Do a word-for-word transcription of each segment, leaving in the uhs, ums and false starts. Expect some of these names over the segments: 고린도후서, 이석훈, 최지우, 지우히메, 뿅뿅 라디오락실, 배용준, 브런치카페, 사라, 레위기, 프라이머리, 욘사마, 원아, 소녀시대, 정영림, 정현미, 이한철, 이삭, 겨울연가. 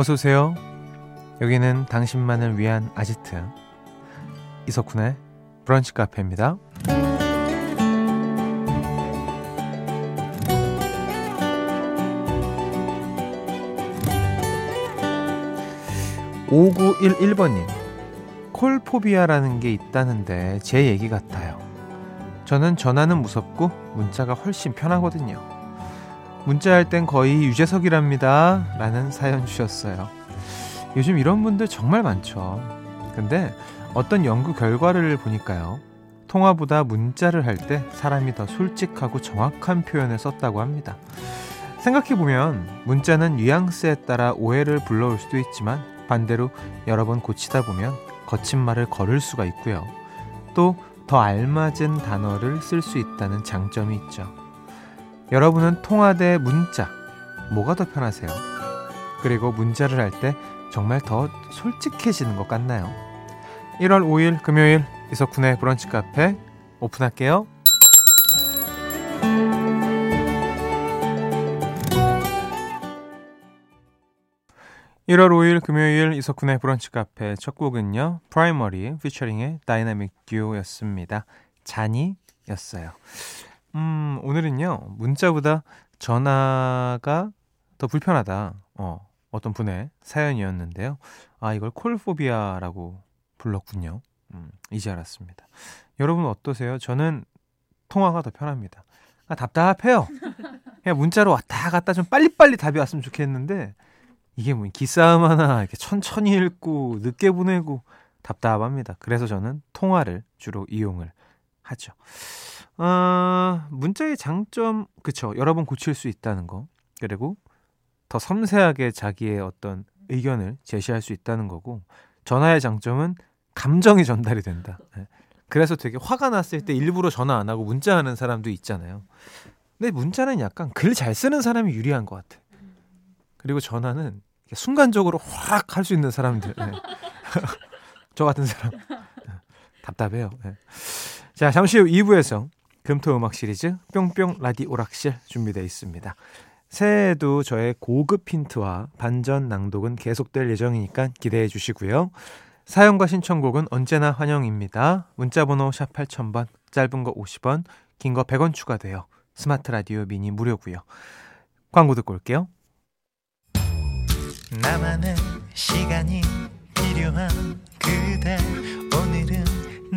어서오세요. 여기는 당신만을 위한 아지트 이석훈의 브런치 카페입니다. 오구일일 번님 콜포비아라는 게 있다는데 제 얘기 같아요. 저는 전화는 무섭고 문자가 훨씬 편하거든요. 문자할 땐 거의 유재석이랍니다 라는 사연 주셨어요. 요즘 이런 분들 정말 많죠. 근데 어떤 연구 결과를 보니까요, 통화보다 문자를 할 때 사람이 더 솔직하고 정확한 표현을 썼다고 합니다. 생각해보면 문자는 뉘앙스에 따라 오해를 불러올 수도 있지만, 반대로 여러 번 고치다 보면 거친 말을 걸을 수가 있고요, 또 더 알맞은 단어를 쓸 수 있다는 장점이 있죠. 여러분은 통화 대 문자 뭐가 더 편하세요? 그리고 문자를 할 때 정말 더 솔직해지는 것 같나요? 일월 오일 금요일 이석훈의 브런치 카페 오픈할게요. 일월 오일 금요일 이석훈의 브런치 카페 첫 곡은요, 프라이머리 피처링의 다이나믹 듀오였습니다. 잔이였어요. 음, 오늘은요, 문자보다 전화가 더 불편하다, 어, 어떤 분의 사연이었는데요. 아, 이걸 콜포비아라고 불렀군요. 음, 이제 알았습니다. 여러분 어떠세요? 저는 통화가 더 편합니다. 아, 답답해요. 그냥 문자로 왔다 갔다 좀 빨리빨리 답이 왔으면 좋겠는데, 이게 뭐 기싸움 하나 이렇게 천천히 읽고 늦게 보내고 답답합니다. 그래서 저는 통화를 주로 이용을 하죠. 아, 문자의 장점, 그쵸, 여러 번 고칠 수 있다는 거, 그리고 더 섬세하게 자기의 어떤 의견을 제시할 수 있다는 거고, 전화의 장점은 감정이 전달이 된다. 그래서 되게 화가 났을 때 일부러 전화 안 하고 문자하는 사람도 있잖아요. 근데 문자는 약간 글 잘 쓰는 사람이 유리한 것 같아. 그리고 전화는 순간적으로 확 할 수 있는 사람들, 네. 저 같은 사람 답답해요. 네. 자, 잠시 후 이 부에서 금토음악 시리즈 뿅뿅 라디오락실 준비되어 있습니다. 새해에도 저의 고급 힌트와 반전 낭독은 계속될 예정이니까 기대해 주시고요. 사연과 신청곡은 언제나 환영입니다. 문자번호 샵 팔천 번, 짧은 거 오십 원, 긴 거 백 원 추가돼요. 스마트 라디오 미니 무료고요. 광고 듣고 올게요. 나만의 시간이 필요한 그대, 오늘은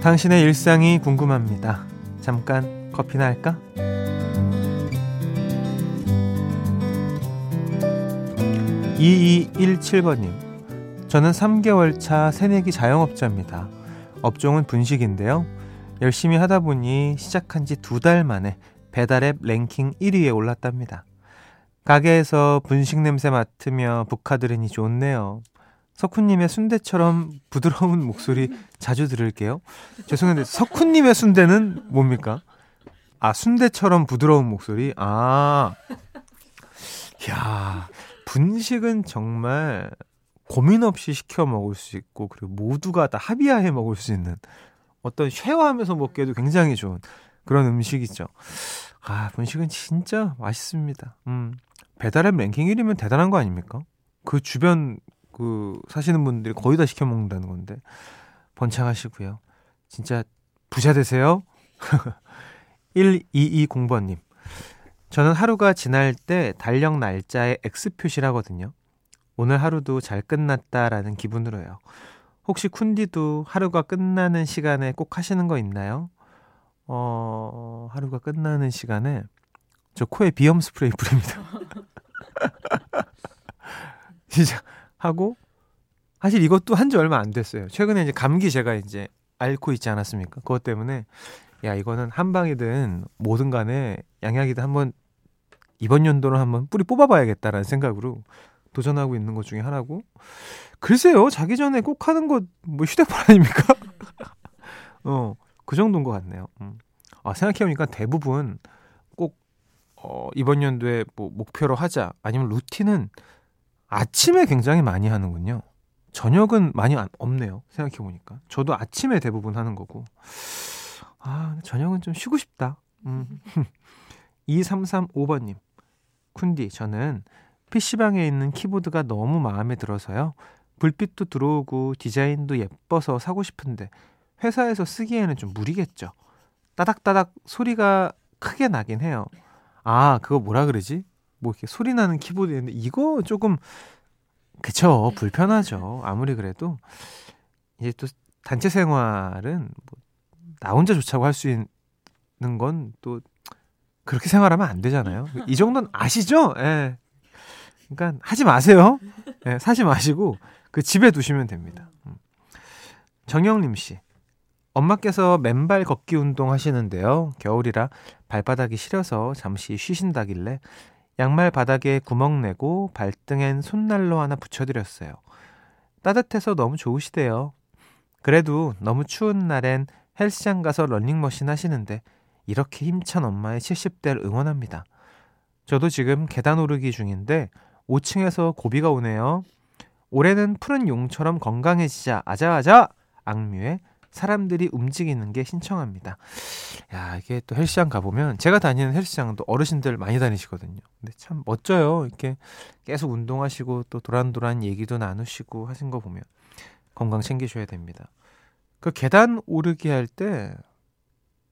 당신의 일상이 궁금합니다. 잠깐 커피나 할까? 이이일칠 번님 저는 삼 개월 차 새내기 자영업자입니다. 업종은 분식인데요, 열심히 하다보니 시작한 지 두 달 만에 배달앱 랭킹 일 위에 올랐답니다. 가게에서 분식 냄새 맡으며 북하들으니 좋네요. 석훈님의 순대처럼 부드러운 목소리 자주 들을게요. 죄송한데 석훈님의 순대는 뭡니까? 아, 순대처럼 부드러운 목소리. 아, 이야, 분식은 정말 고민 없이 시켜 먹을 수 있고, 그리고 모두가 다 합의하에 먹을 수 있는, 어떤 쉐어하면서 먹기에도 굉장히 좋은 그런 음식이죠. 아, 분식은 진짜 맛있습니다. 음, 배달앱 랭킹 일 위면 대단한 거 아닙니까? 그 주변 그 사시는 분들이 거의 다 시켜 먹는다는 건데 번창하시고요. 진짜 부자 되세요. 일이이공 번님 저는 하루가 지날 때 달력 날짜에 X 표시를 하거든요. 오늘 하루도 잘 끝났다라는 기분으로요. 혹시 쿤디도 하루가 끝나는 시간에 꼭 하시는 거 있나요? 어, 하루가 끝나는 시간에 저 코에 비염 스프레이 뿌립니다. 진짜 하고, 사실 이것도 한 지 얼마 안 됐어요. 최근에 이제 감기 제가 이제 앓고 있지 않았습니까? 그것 때문에 야 이거는 한방이든 뭐든 간에 양약이든 한번 이번 연도는 한번 뿌리 뽑아봐야겠다라는 생각으로 도전하고 있는 것 중에 하나고, 글쎄요 자기 전에 꼭 하는 것 뭐 휴대폰 아닙니까? 어, 그 정도인 것 같네요. 음. 아, 생각해보니까 대부분 꼭 어, 이번 연도에 뭐 목표로 하자 아니면 루틴은 아침에 굉장히 많이 하는군요. 저녁은 많이 안, 없네요. 생각해보니까 저도 아침에 대부분 하는 거고, 아 저녁은 좀 쉬고 싶다. 음. 이삼삼오 번님 쿤디 저는 피씨방에 있는 키보드가 너무 마음에 들어서요. 불빛도 들어오고 디자인도 예뻐서 사고 싶은데 회사에서 쓰기에는 좀 무리겠죠. 따닥따닥 소리가 크게 나긴 해요. 아 그거 뭐라 그러지? 뭐 이렇게 소리 나는 키보드인데 이거 조금 그쵸 불편하죠. 아무리 그래도 이제 또 단체 생활은 뭐 나 혼자 좋자고 할 수 있는 건 또 그렇게 생활하면 안 되잖아요. 이 정도는 아시죠? 예. 그러니까 하지 마세요. 예, 사지 마시고 그 집에 두시면 됩니다. 정영림 씨, 엄마께서 맨발 걷기 운동 하시는데요. 겨울이라 발바닥이 시려서 잠시 쉬신다길래 양말 바닥에 구멍 내고 발등엔 손난로 하나 붙여드렸어요. 따뜻해서 너무 좋으시대요. 그래도 너무 추운 날엔 헬스장 가서 러닝머신 하시는데 이렇게 힘찬 엄마의 칠십 대를 응원합니다. 저도 지금 계단 오르기 중인데 오 층에서 고비가 오네요. 올해는 푸른 용처럼 건강해지자 아자아자 악뮤에 사람들이 움직이는 게 신청합니다. 야 이게 또 헬스장 가보면 제가 다니는 헬스장도 어르신들 많이 다니시거든요. 근데 참 멋져요. 이렇게 계속 운동하시고 또 도란도란 얘기도 나누시고 하신 거 보면 건강 챙기셔야 됩니다. 그 계단 오르기 할 때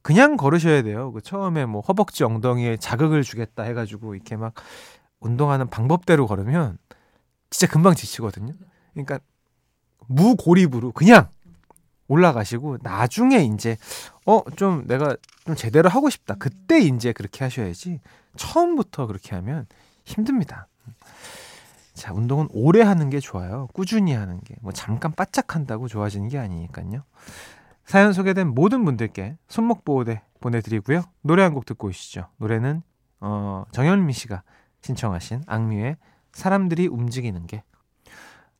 그냥 걸으셔야 돼요. 그 처음에 뭐 허벅지 엉덩이에 자극을 주겠다 해가지고 이렇게 막 운동하는 방법대로 걸으면 진짜 금방 지치거든요. 그러니까 무고립으로 그냥 올라가시고 나중에 이제 어 좀 내가 좀 제대로 하고 싶다 그때 이제 그렇게 하셔야지 처음부터 그렇게 하면 힘듭니다. 자 운동은 오래 하는 게 좋아요. 꾸준히 하는 게 뭐 잠깐 바짝 한다고 좋아지는 게 아니니까요. 사연 소개된 모든 분들께 손목 보호대 보내드리고요. 노래 한 곡 듣고 오시죠. 노래는 어, 정현미 씨가 신청하신 악뮤의 사람들이 움직이는 게,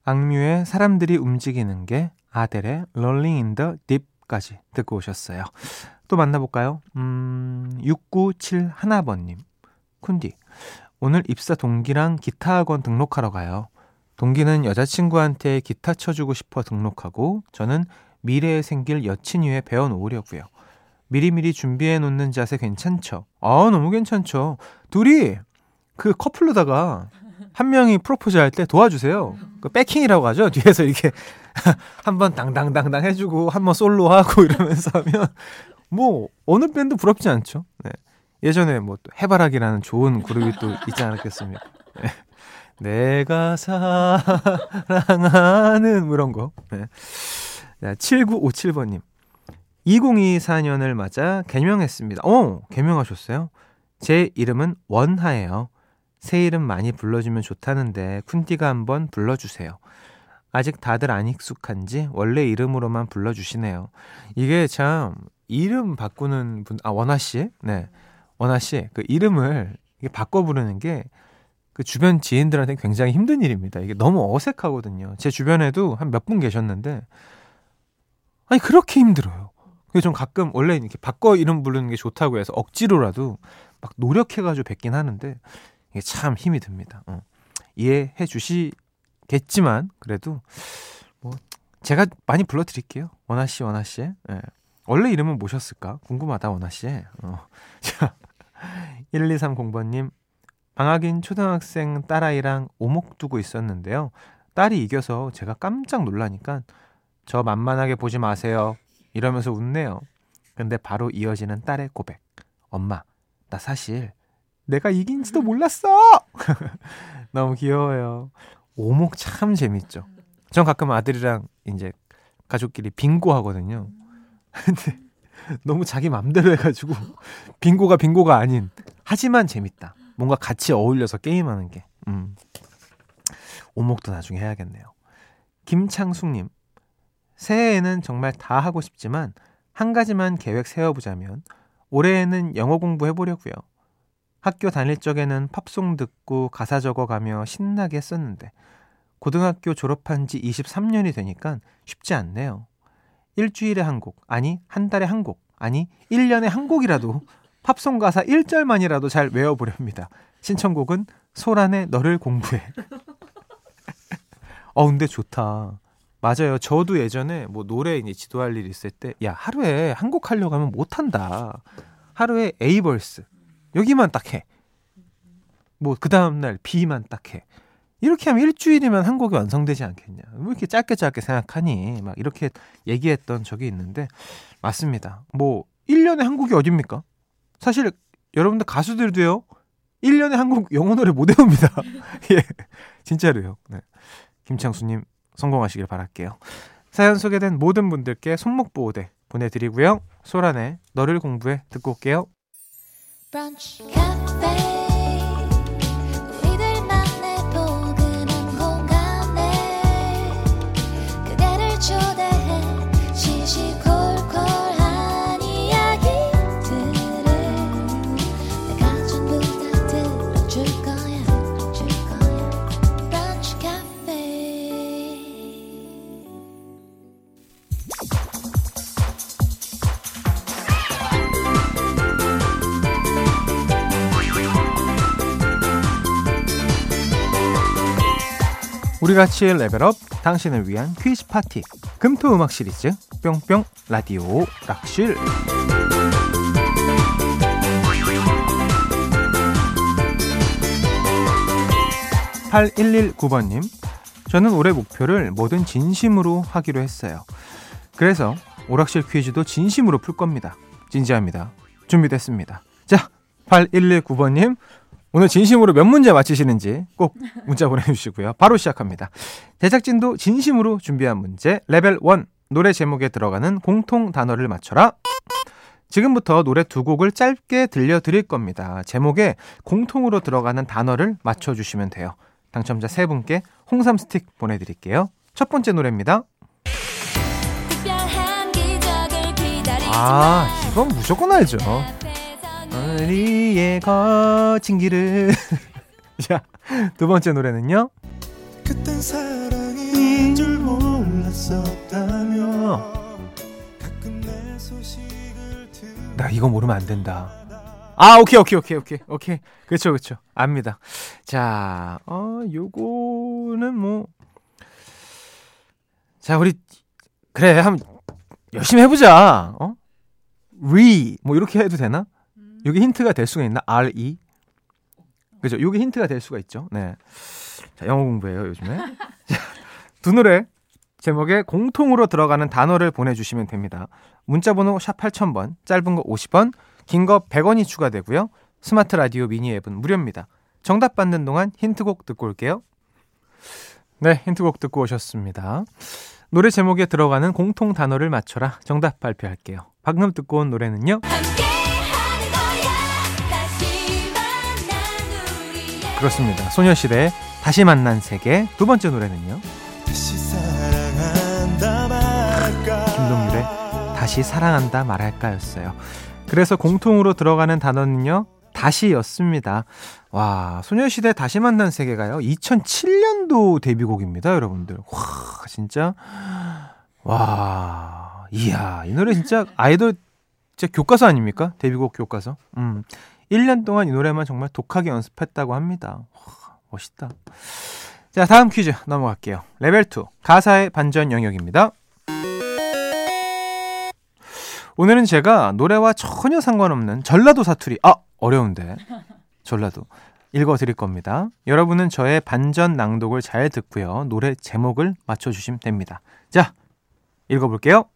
악뮤의 사람들이 움직이는 게 아델의 Rolling in the Deep까지 듣고 오셨어요. 또 만나볼까요? 음, 육구칠일 번님 쿤디 오늘 입사 동기랑 기타 학원 등록하러 가요. 동기는 여자친구한테 기타 쳐주고 싶어 등록하고 저는 미래에 생길 여친 위에 배워놓으려고요. 미리미리 준비해놓는 자세 괜찮죠? 아 너무 괜찮죠. 둘이 그 커플로다가 한 명이 프로포즈 할 때 도와주세요. 그 백킹이라고 하죠. 뒤에서 이렇게 한번 당당당당 해주고 한번 솔로하고 이러면서 하면 뭐 어느 밴드 부럽지 않죠. 네. 예전에 뭐 또 해바라기라는 좋은 그룹이 또 있지 않았겠습니까? 네. 내가 사랑하는 뭐 이런 거. 네. 자, 칠구오칠 번님 이천이십사 년을 맞아 개명했습니다. 어, 개명하셨어요? 제 이름은 원하예요. 새 이름 많이 불러주면 좋다는데 쿤디가 한번 불러주세요. 아직 다들 안 익숙한지 원래 이름으로만 불러주시네요. 이게 참 이름 바꾸는 분, 아 원아 씨, 네 원아 씨 그 이름을 바꿔 부르는 게 그 주변 지인들한테 굉장히 힘든 일입니다. 이게 너무 어색하거든요. 제 주변에도 한 몇 분 계셨는데 아니 그렇게 힘들어요. 그래서 좀 가끔 원래 이렇게 바꿔 이름 부르는 게 좋다고 해서 억지로라도 막 노력해가지고 뵙긴 하는데. 이게 참 힘이 듭니다. 어. 이해해 주시겠지만 그래도 뭐 제가 많이 불러드릴게요. 원아씨 원아씨 예. 원래 이름은 뭐셨을까? 궁금하다 원아씨. 어. 자 일이삼공 번님 방학인 초등학생 딸아이랑 오목 두고 있었는데요. 딸이 이겨서 제가 깜짝 놀라니까 저 만만하게 보지 마세요 이러면서 웃네요. 근데 바로 이어지는 딸의 고백. 엄마 나 사실 내가 이긴지도 몰랐어. 너무 귀여워요. 오목 참 재밌죠. 전 가끔 아들이랑 이제 가족끼리 빙고 하거든요. 근데 너무 자기 맘대로 해가지고 빙고가 빙고가 아닌 하지만 재밌다. 뭔가 같이 어울려서 게임하는 게. 음. 오목도 나중에 해야겠네요. 김창숙님 새해에는 정말 다 하고 싶지만 한 가지만 계획 세워보자면 올해에는 영어 공부해보려고요. 학교 다닐 적에는 팝송 듣고 가사 적어가며 신나게 했었는데 고등학교 졸업한 지 이십삼 년이 되니까 쉽지 않네요. 일주일에 한 곡, 아니 한 달에 한 곡, 아니 일 년에 한 곡이라도 팝송 가사 일 절만이라도 잘 외워보렵니다. 신청곡은 소란의 너를 공부해. 어 근데 좋다. 맞아요. 저도 예전에 뭐 노래 이제 지도할 일이 있을 때 야 하루에 한 곡 하려고 하면 못한다. 하루에 A 벌스 여기만 딱 해. 뭐 그 다음날 B만 딱 해. 이렇게 하면 일주일이면 한 곡이 완성되지 않겠냐. 왜 이렇게 짧게 짧게 생각하니 막 이렇게 얘기했던 적이 있는데 맞습니다. 뭐 일 년에 한 곡이 어딥니까? 사실 여러분들 가수들도요 일 년에 한 곡 영어 노래 못 외웁니다. 예, 진짜로요. 네. 김창수님 성공하시길 바랄게요. 사연 소개된 모든 분들께 손목보호대 보내드리고요. 소란의 너를 공부해 듣고 올게요. 브런치 카페 우리같이 레벨업, 당신을 위한 퀴즈 파티 금토 음악 시리즈 뿅뿅 라디오 락실. 팔일일구 번님, 저는 올해 목표를 뭐든 진심으로 하기로 했어요. 그래서 오락실 퀴즈도 진심으로 풀 겁니다. 진지합니다. 준비됐습니다. 자, 팔일일구 번님, 오늘 진심으로 몇 문제 맞히시는지 꼭 문자 보내주시고요. 바로 시작합니다. 제작진도 진심으로 준비한 문제 레벨 일, 노래 제목에 들어가는 공통 단어를 맞춰라. 지금부터 노래 두 곡을 짧게 들려드릴 겁니다. 제목에 공통으로 들어가는 단어를 맞춰주시면 돼요. 당첨자 세 분께 홍삼 스틱 보내드릴게요. 첫 번째 노래입니다. 아, 이건 무조건 알죠. 우리의 거친 길을. 자, 두 번째 노래는요. 그땐 사랑인 줄 몰랐었다며. 나 이거 모르면 안 된다. 아, 오케이 오케이 오케이 오케이 오케이. 그렇죠 그렇죠. 압니다. 자, 어, 요거는 뭐. 자, 우리 그래 한번 열심히 해보자. 어? 리 뭐 이렇게 해도 되나? 이게 힌트가 될 수가 있나? 알 이 그죠? 이게 힌트가 될 수가 있죠. 네. 자, 영어 공부해요 요즘에. 자, 두 노래 제목에 공통으로 들어가는 단어를 보내주시면 됩니다. 문자번호 샵 팔천 번, 짧은 거 오십 원, 긴 거 백 원이 추가되고요. 스마트 라디오 미니 앱은 무료입니다. 정답 받는 동안 힌트곡 듣고 올게요. 네, 힌트곡 듣고 오셨습니다. 노래 제목에 들어가는 공통 단어를 맞춰라. 정답 발표할게요. 방금 듣고 온 노래는요. 그렇습니다. 소녀시대 다시 만난 세계. 두 번째 노래는요. 다시 사랑한다 말할까. 김동률의 다시 사랑한다 말할까였어요. 그래서 공통으로 들어가는 단어는요. 다시였습니다. 와, 소녀시대 다시 만난 세계가요. 이천칠 년도 데뷔곡입니다, 여러분들. 와, 진짜. 와, 이야, 이 노래 진짜 아이돌 진짜 교과서 아닙니까? 데뷔곡 교과서. 음. 일 년 동안 이 노래만 정말 독하게 연습했다고 합니다. 와, 멋있다. 자, 다음 퀴즈 넘어갈게요. 레벨 이, 가사의 반전 영역입니다. 오늘은 제가 노래와 전혀 상관없는 전라도 사투리, 아 어려운데 전라도 읽어드릴 겁니다. 여러분은 저의 반전 낭독을 잘 듣고요, 노래 제목을 맞춰주시면 됩니다. 자, 읽어볼게요.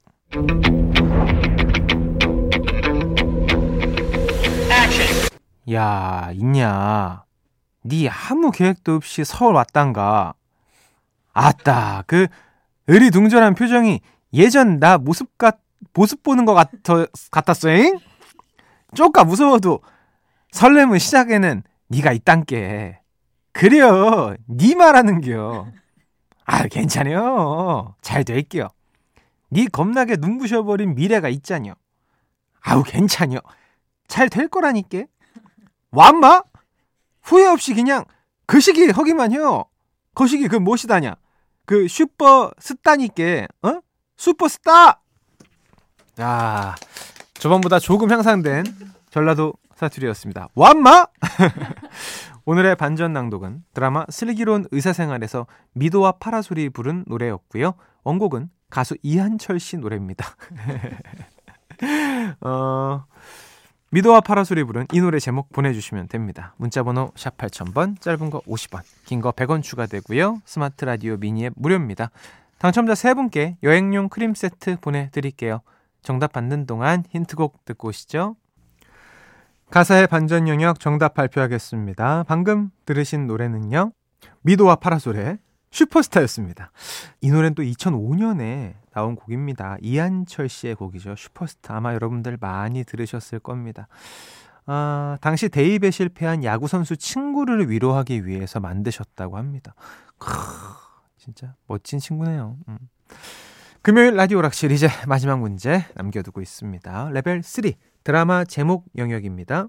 야, 있냐? 니 아무 계획도 없이 서울 왔단가? 아따, 그 의리둥절한 표정이 예전 나 모습 같 모습 보는 것 같아 같았어잉? 쪼까 무서워도 설렘은 시작에는 니가 있단께. 그래요, 니 말하는겨. 아, 괜찮아요. 잘 될게요. 네 겁나게 눈부셔버린 미래가 있잖여. 아우 괜찮여. 잘 될 거라니까. 완마? 후회 없이 그냥 그 시기 허기만 해요. 그 시기 그 무엇이다냐. 그 슈퍼스타니까. 어? 슈퍼스타! 아, 저번보다 조금 향상된 전라도 사투리였습니다. 완마? 오늘의 반전 낭독은 드라마 슬기로운 의사생활에서 미도와 파라솔이 부른 노래였고요. 원곡은 가수 이한철 씨 노래입니다. 어, 미도와 파라솔이 부른 이 노래 제목 보내주시면 됩니다. 문자번호 샵 팔천 번, 짧은 거 오십 원, 긴 거 백 원 추가되고요. 스마트 라디오 미니앱 무료입니다. 당첨자 세 분께 여행용 크림 세트 보내드릴게요. 정답 받는 동안 힌트곡 듣고 오시죠. 가사의 반전 영역 정답 발표하겠습니다. 방금 들으신 노래는요, 미도와 파라솔의 슈퍼스타였습니다. 이 노래는 또 이천오 년에 나온 곡입니다. 이한철 씨의 곡이죠. 슈퍼스타. 아마 여러분들 많이 들으셨을 겁니다. 아, 당시 대입에 실패한 야구선수 친구를 위로하기 위해서 만드셨다고 합니다. 크, 진짜 멋진 친구네요. 음. 금요일 라디오락실 이제 마지막 문제 남겨두고 있습니다. 레벨 삼 드라마 제목 영역입니다.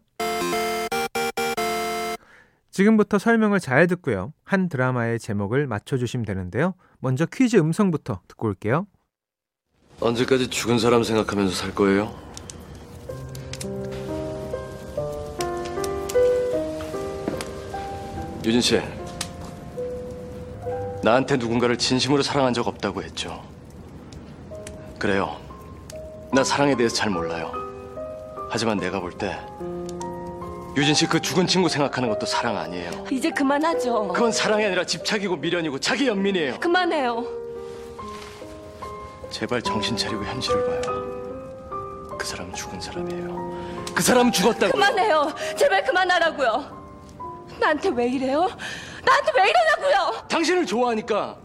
지금부터 설명을 잘 듣고요. 한 드라마의 제목을 맞춰주시면 되는데요. 먼저 퀴즈 음성부터 듣고 올게요. 언제까지 죽은 사람 생각하면서 살 거예요? 유진 씨, 나한테 누군가를 진심으로 사랑한 적 없다고 했죠. 그래요. 나 사랑에 대해서 잘 몰라요. 하지만 내가 볼 때 유진 씨 그 죽은 친구 생각하는 것도 사랑 아니에요. 이제 그만하죠. 그건 사랑이 아니라 집착이고 미련이고 자기 연민이에요. 그만해요. 제발 정신 차리고 현실을 봐요. 그 사람은 죽은 사람이에요. 그 사람은 죽었다고. 그만해요. 제발 그만하라고요. 나한테 왜 이래요? 나한테 왜 이러냐고요. 당신을 좋아하니까.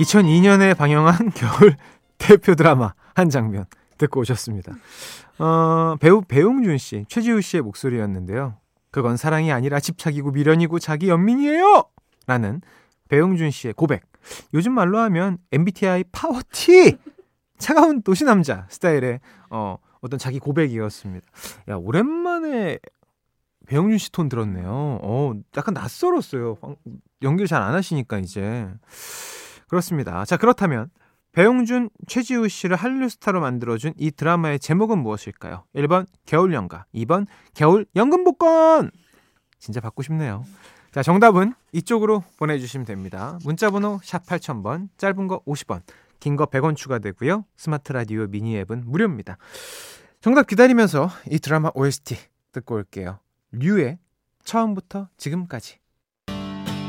이천이 년에 방영한 겨울 대표 드라마 한 장면 듣고 오셨습니다. 어, 배우 배용준 씨, 최지우 씨의 목소리였는데요. 그건 사랑이 아니라 집착이고 미련이고 자기 연민이에요! 라는 배용준 씨의 고백. 요즘 말로 하면 엠비티아이 파워티! 차가운 도시남자 스타일의 어, 어떤 자기 고백이었습니다. 야, 오랜만에 배용준 씨 톤 들었네요. 어, 약간 낯설었어요. 연기를 잘 안 하시니까 이제. 그렇습니다. 자, 그렇다면 배용준, 최지우 씨를 한류 스타로 만들어준 이 드라마의 제목은 무엇일까요? 일 번 겨울연가, 이 번 겨울연금복권. 진짜 받고 싶네요. 자, 정답은 이쪽으로 보내주시면 됩니다. 문자번호 샵 팔천 번, 짧은 거 오십 원, 긴 거 백 원 추가되고요. 스마트 라디오 미니 앱은 무료입니다. 정답 기다리면서 이 드라마 오에스티 듣고 올게요. 류의 처음부터 지금까지.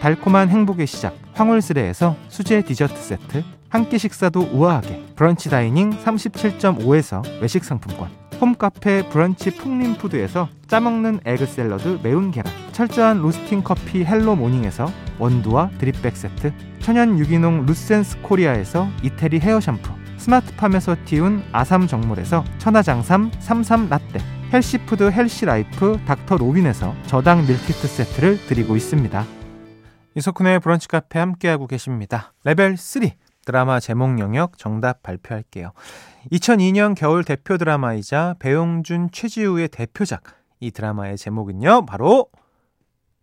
달콤한 행복의 시작 황홀스레에서 수제 디저트 세트, 한 끼 식사도 우아하게 브런치 다이닝 삼십칠 점 오에서 외식 상품권, 홈카페 브런치 풍림푸드에서 짜먹는 에그 샐러드 매운 계란, 철저한 로스팅 커피 헬로 모닝에서 원두와 드립백 세트, 천연 유기농 루센스 코리아에서 이태리 헤어 샴푸, 스마트팜에서 띄운 아삼 정물에서 천하장삼 삼삼 라떼, 헬시푸드 헬시라이프 닥터 로빈에서 저당 밀키트 세트를 드리고 있습니다. 이석훈의 브런치 카페 함께하고 계십니다. 레벨 삼 드라마 제목 영역 정답 발표할게요. 이천이 년 겨울 대표 드라마이자 배용준, 최지우의 대표작. 이 드라마의 제목은요, 바로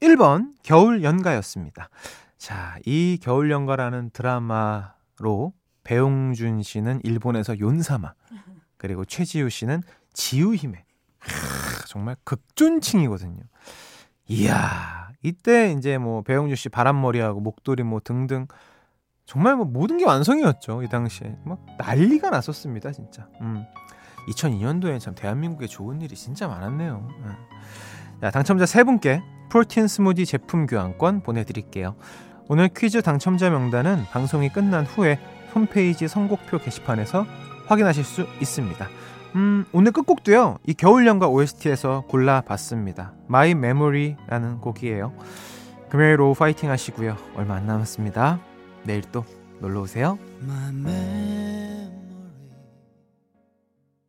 일 번 겨울연가였습니다. 자, 이 겨울연가라는 드라마로 배용준 씨는 일본에서 욘사마, 그리고 최지우 씨는 지우히메. 하, 정말 극존칭이거든요. 이야, 이때 이제 뭐 배용준 씨 바람머리하고 목도리 뭐 등등 정말 뭐 모든 게 완성이었죠. 이 당시에 막 난리가 났었습니다, 진짜. 음. 이천이 년도에 참 대한민국에 좋은 일이 진짜 많았네요. 음. 자, 당첨자 세 분께 프로틴 스무디 제품 교환권 보내드릴게요. 오늘 퀴즈 당첨자 명단은 방송이 끝난 후에 홈페이지 선곡표 게시판에서 확인하실 수 있습니다. 음, 오늘 끝곡도요, 이 겨울연가 오에스티에서 골라봤습니다. My Memory라는 곡이에요. 금요일 오후 파이팅 하시고요. 얼마 안 남았습니다. 내일 또 놀러오세요.